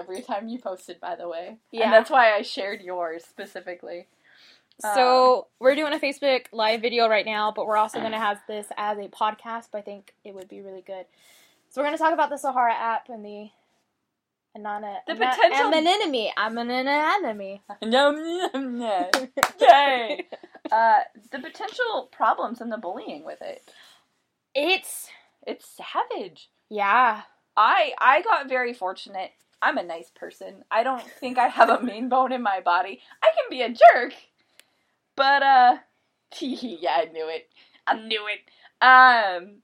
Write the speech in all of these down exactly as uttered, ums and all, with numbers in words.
every time you posted, by the way. Yeah. And that's why I shared yours specifically. So, um, we're doing a Facebook live video right now, but we're also going to have this as a podcast, but I think it would be really good. So, we're going to talk about the Sahara app and the Anana, the ana, potential... Anonymity. I'm an anonymity. Yay! Uh, the potential problems and the bullying with it. It's... It's savage. Yeah. I I got very fortunate. I'm a nice person. I don't think I have a mean bone in my body. I can be a jerk. But, uh, yeah, I knew it. I knew it. Um,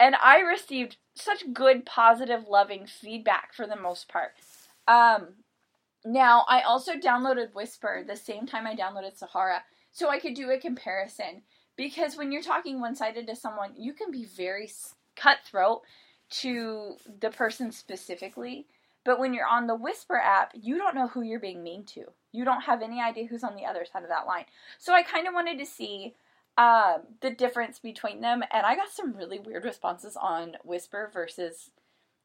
and I received such good, positive, loving feedback for the most part. Um, now, I also downloaded Whisper the same time I downloaded Sahara, so I could do a comparison. Because when you're talking one-sided to someone, you can be very cutthroat to the person specifically. But when you're on the Whisper app, you don't know who you're being mean to. You don't have any idea who's on the other side of that line. So I kind of wanted to see um, the difference between them. And I got some really weird responses on Whisper versus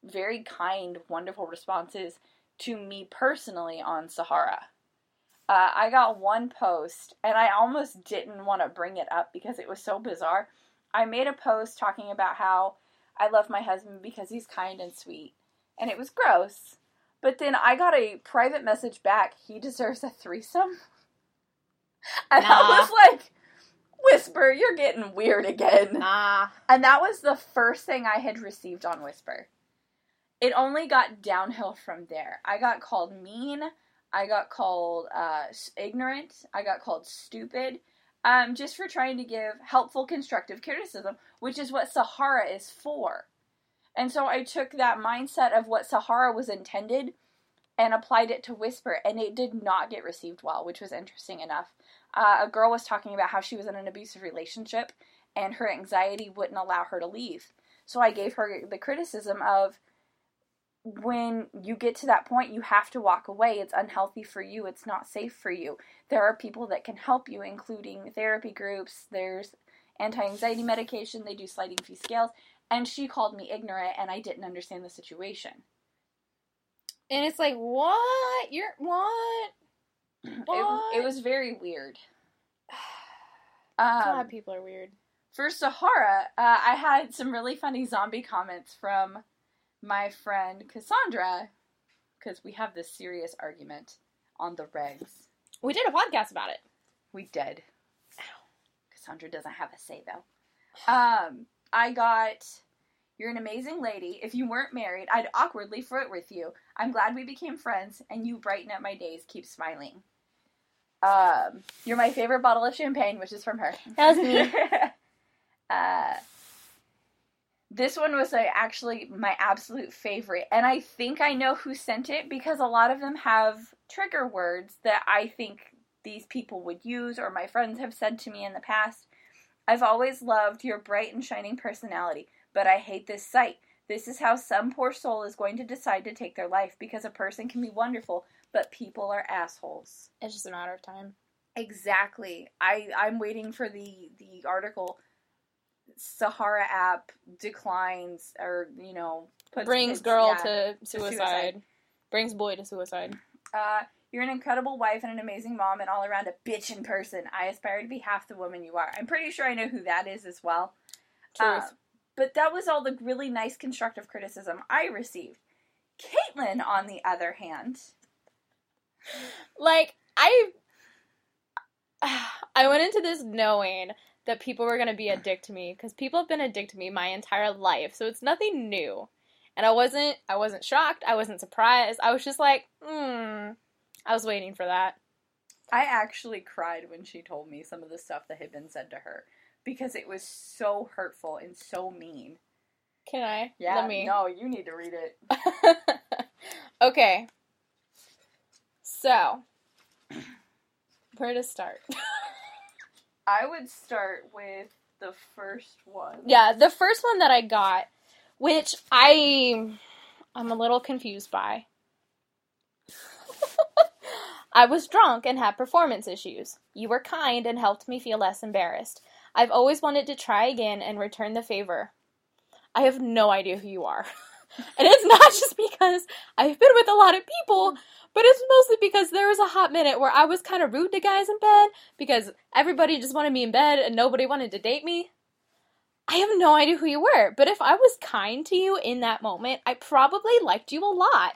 very kind, wonderful responses to me personally on Sahara. Uh, I got one post, and I almost didn't want to bring it up because it was so bizarre. I made a post talking about how I love my husband because he's kind and sweet. And it was gross. But then I got a private message back, he deserves a threesome? And nah. I was like, Whisper, you're getting weird again. Nah. And that was the first thing I had received on Whisper. It only got downhill from there. I got called mean. I got called uh, ignorant. I got called stupid. Um, just for trying to give helpful, constructive criticism, which is what Sahara is for. And so I took that mindset of what Sahara was intended and applied it to Whisper, and it did not get received well, which was interesting enough. Uh, a girl was talking about how she was in an abusive relationship, and her anxiety wouldn't allow her to leave. So I gave her the criticism of, when you get to that point, you have to walk away. It's unhealthy for you. It's not safe for you. There are people that can help you, including therapy groups. There's anti-anxiety medication. They do sliding fee scales. And she called me ignorant, and I didn't understand the situation. And it's like, what? You're, what? What? It, it was very weird. um, God, people are weird. For Sahara, uh, I had some really funny zombie comments from my friend Cassandra, because we have this serious argument on the regs. We did a podcast about it. We did. Cassandra doesn't have a say, though. Um... I got, you're an amazing lady. If you weren't married, I'd awkwardly flirt with you. I'm glad we became friends, and you brighten up my days. Keep smiling. Um, you're my favorite bottle of champagne, which is from her. That was me. uh, this one was like, actually my absolute favorite, and I think I know who sent it because a lot of them have trigger words that I think these people would use or my friends have said to me in the past. I've always loved your bright and shining personality, but I hate this sight. This is how some poor soul is going to decide to take their life, because a person can be wonderful, but people are assholes. It's just a matter of time. Exactly. I, I'm waiting for the, the article, Sahara app declines, or, you know... Puts, brings girl yeah, to, suicide. to suicide. Brings boy to suicide. Uh... You're an incredible wife and an amazing mom and all around a bitch in person. I aspire to be half the woman you are. I'm pretty sure I know who that is as well. Um, but that was all the really nice constructive criticism I received. Caitlin, on the other hand. Like, I... I went into this knowing that people were going to be a dick to me. Because people have been a dick to me my entire life. So it's nothing new. And I wasn't, I wasn't shocked. I wasn't surprised. I was just like, hmm... I was waiting for that. I actually cried when she told me some of the stuff that had been said to her. Because it was so hurtful and so mean. Can I? Yeah. Let me. No, you need to read it. Okay. So. Where to start? I would start with the first one. Yeah, the first one that I got, which I, I'm a little confused by. I was drunk and had performance issues. You were kind and helped me feel less embarrassed. I've always wanted to try again and return the favor. I have no idea who you are. And it's not just because I've been with a lot of people, but it's mostly because there was a hot minute where I was kind of rude to guys in bed because everybody just wanted me in bed and nobody wanted to date me. I have no idea who you were, but if I was kind to you in that moment, I probably liked you a lot.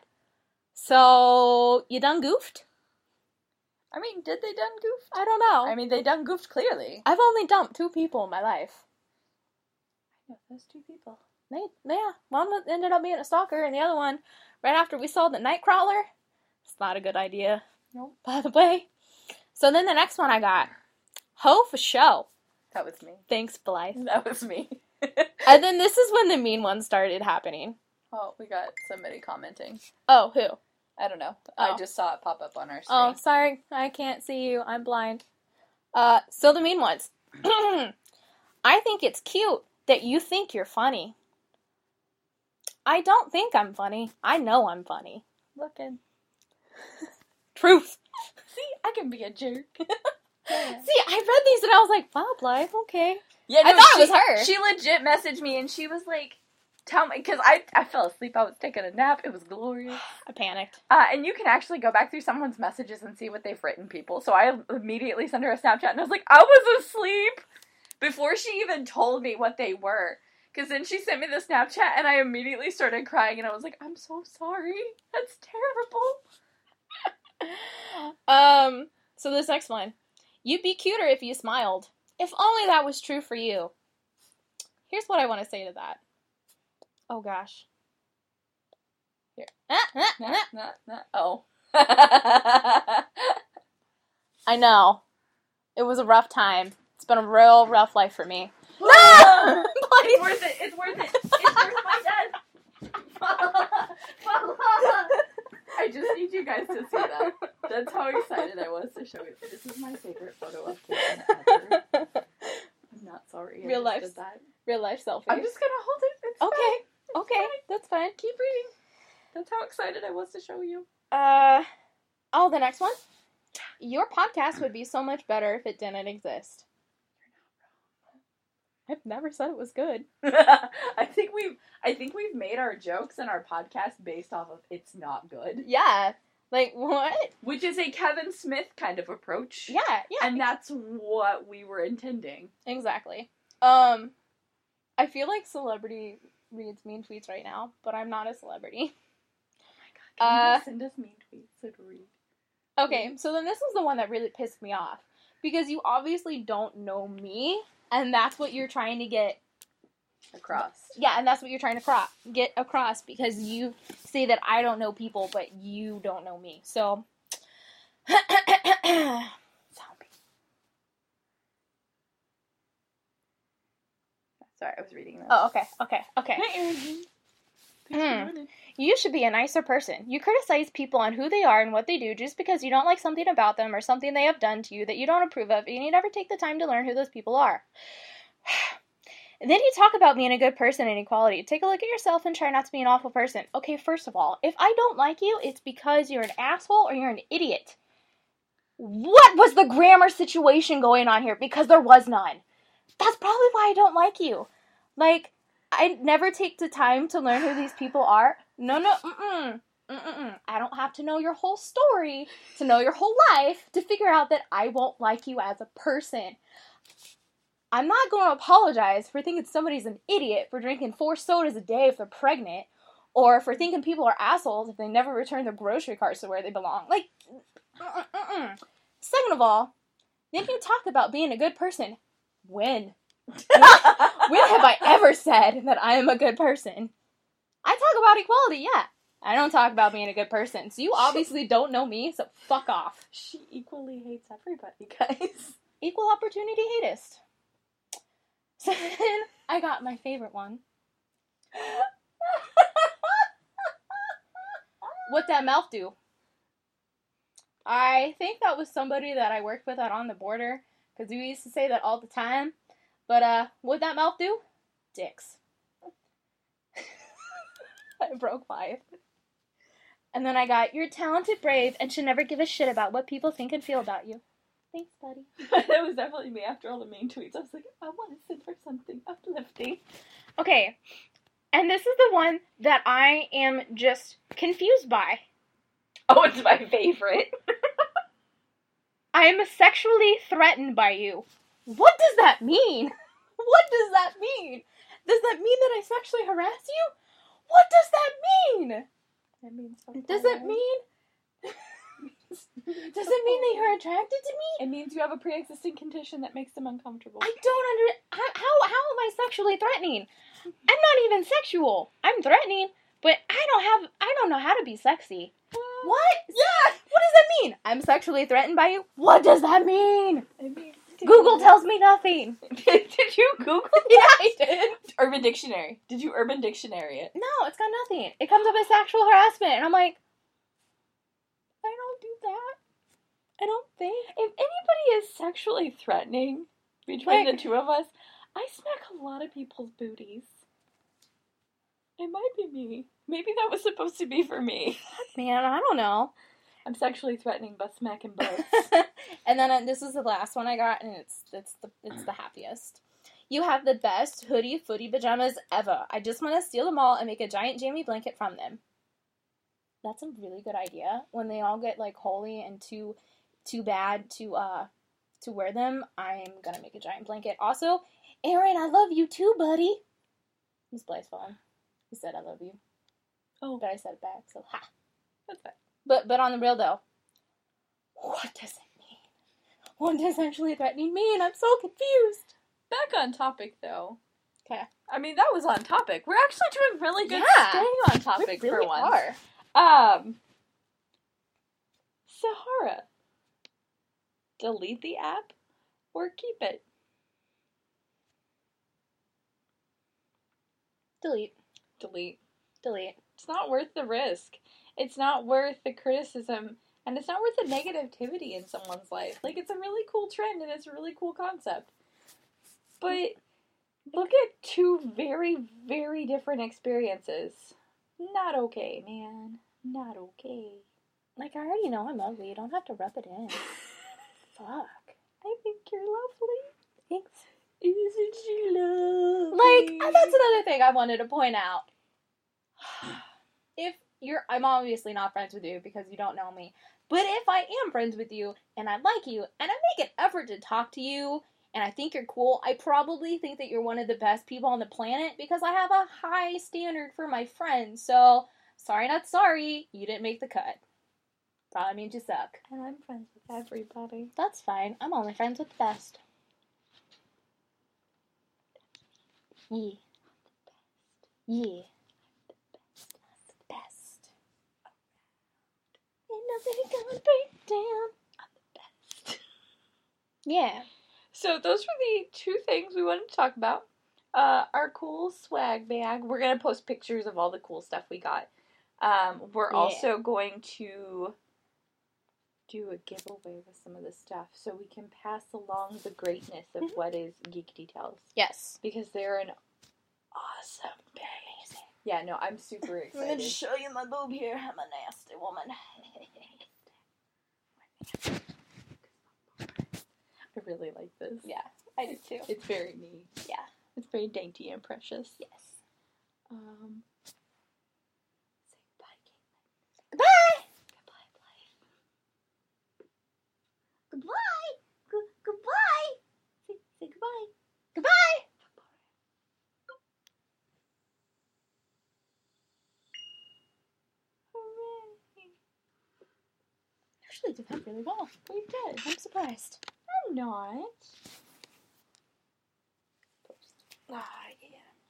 So, you done goofed? I mean, did they done goof? I don't know. I mean, they done goofed clearly. I've only dumped two people in my life. I know those two people. They, yeah, one ended up being a stalker, and the other one, right after we saw the Nightcrawler. It's not a good idea. Nope. By the way. So then the next one I got. Ho for show. That was me. Thanks, Blythe. That was me. And then this is when the mean one started happening. Oh, we got somebody commenting. Oh, who? I don't know. Oh. I just saw it pop up on our screen. Oh, sorry. I can't see you. I'm blind. Uh, so the mean ones. I think it's cute that you think you're funny. I don't think I'm funny. I know I'm funny. Looking. Truth. See, I can be a jerk. Yeah. See, I read these and I was like, wow, Blythe, okay. Yeah, no, I thought she, it was her. She legit messaged me and she was like, tell me, because I, I fell asleep, I was taking a nap, it was glorious. I panicked. Uh, and you can actually go back through someone's messages and see what they've written people. So I immediately sent her a Snapchat and I was like, I was asleep before she even told me what they were. Because then she sent me the Snapchat and I immediately started crying and I was like, I'm so sorry. That's terrible. um, so this next one. You'd be cuter if you smiled. If only that was true for you. Here's what I want to say to that. Oh, gosh. Here. Ah, ah, ah. Nah, nah, nah. Oh. I know. It was a rough time. It's been a real rough life for me. No! It's worth it. It's worth it. It's worth my death. I just need you guys to see that. That's how excited I was to show you. This is my favorite photo of Kevin ever. I'm not sorry. Real life, that. Real life selfie. I'm just gonna hold it. It's okay. Fine. It's okay. Fine. That's fine. Keep reading. That's how excited I was to show you. Uh, oh, the next one. Your podcast would be so much better if it didn't exist. I've never said it was good. I think we've I think we've made our jokes and our podcast based off of it's not good. Yeah. Like, what? Which is a Kevin Smith kind of approach. Yeah, yeah. And that's what we were intending. Exactly. Um, I feel like celebrity reads mean tweets right now, but I'm not a celebrity. Oh my god, can uh, you send us mean tweets to read? Okay, so then this is the one that really pissed me off. Because you obviously don't know me. And that's what you're trying to get across. Yeah, and that's what you're trying to cro- get across because you say that I don't know people, but you don't know me. So, zombie. Sorry, I was reading this. Oh, okay, okay, okay. Hmm. You should be a nicer person. You criticize people on who they are and what they do just because you don't like something about them or something they have done to you that you don't approve of, and you never take the time to learn who those people are. And then you talk about being a good person and equality. Take a look at yourself and try not to be an awful person. Okay, first of all, if I don't like you, it's because you're an asshole or you're an idiot. What was the grammar situation going on here? Because there was none. That's probably why I don't like you. Like, I never take the time to learn who these people are. No, no, mm-mm, mm-mm. I don't have to know your whole story, to know your whole life, to figure out that I won't like you as a person. I'm not going to apologize for thinking somebody's an idiot for drinking four sodas a day if they're pregnant, or for thinking people are assholes if they never return their grocery carts to where they belong. Like, mm-mm, mm-mm. Second of all, then you talk about being a good person. When? When have I ever said that I am a good person? I talk about equality, yeah. I don't talk about being a good person. So you obviously don't know me, so fuck off. She equally hates everybody, guys. Equal opportunity hatist. So then I got my favorite one. What that mouth do? I think that was somebody that I worked with at On the Border, because we used to say that all the time. But, uh, what'd that mouth do? Dicks. I broke five. And then I got, you're talented, brave, and should never give a shit about what people think and feel about you. Thanks, buddy. That was definitely me after all the mean tweets. I was like, I want to send her something uplifting. Okay. And this is the one that I am just confused by. Oh, it's my favorite. I am sexually threatened by you. What does that mean? What does that mean? Does that mean that I sexually harass you? What does that mean? That means something. Does it mean... Does it mean that you're attracted to me? It means you have a pre-existing condition that makes them uncomfortable. I don't under... How, how, how am I sexually threatening? I'm not even sexual. I'm threatening, but I don't have... I don't know how to be sexy. What? Yeah! What does that mean? I'm sexually threatened by you? What does that mean? I mean... Google tells me nothing. Did you Google that? Yeah, I did. Urban Dictionary. Did you Urban Dictionary it? No, it's got nothing. It comes up as sexual harassment, and I'm like, I don't do that. I don't think. If anybody is sexually threatening between like, the two of us, I smack a lot of people's booties. It might be me. Maybe that was supposed to be for me. Man, I don't know. I'm sexually threatening, but smacking both. And then uh, this is the last one I got, and it's it's the it's the happiest. You have the best hoodie footy pajamas ever. I just want to steal them all and make a giant jammy blanket from them. That's a really good idea. When they all get like holy and too too bad to uh to wear them, I'm gonna make a giant blanket. Also, Aaron, I love you too, buddy. Miss Blaise phone. He said I love you. Oh, but I said it back. So ha. That's fine. But but on the real though, what does it mean? What does actually threatening mean? I'm so confused. Back on topic though. Okay. I mean that was on topic. We're actually doing really good yeah. staying on topic we really for once. Are. Um, Sahara, delete the app or keep it? Delete. Delete. Delete. It's not worth the risk. It's not worth the criticism, and it's not worth the negativity in someone's life. Like, it's a really cool trend, and it's a really cool concept. But look at two very, very different experiences. Not okay, man. Not okay. Like, I already know I'm ugly. You don't have to rub it in. Fuck. I think you're lovely. Thanks. Isn't she lovely? Like, that's another thing I wanted to point out. If... You're, I'm obviously not friends with you because you don't know me. But if I am friends with you and I like you and I make an effort to talk to you and I think you're cool, I probably think that you're one of the best people on the planet because I have a high standard for my friends. So, sorry not sorry, you didn't make the cut. Probably means you suck. And I'm friends with everybody. That's fine. I'm only friends with the best. Yeah. Yeah. Nothing gonna break down. I'm the best. Yeah. So those were the two things we wanted to talk about. Uh, our cool swag bag. We're gonna post pictures of all the cool stuff we got. Um, we're yeah. also going to do a giveaway with some of the stuff so we can pass along the greatness of mm-hmm. what is Geek Details. Yes. Because they're an awesome bag. Yeah, no, I'm super excited. Let me just show you my boob here. I'm a nasty woman. I really like this. Yeah, I do too. It's very me. Yeah. It's very dainty and precious. Yes. Um. Say bye, Caitlin. Goodbye! Goodbye, Blythe. Goodbye! Good- goodbye! Say, say goodbye. Goodbye! Actually did that really well. We did. I'm surprised. I'm not. Ah, yeah.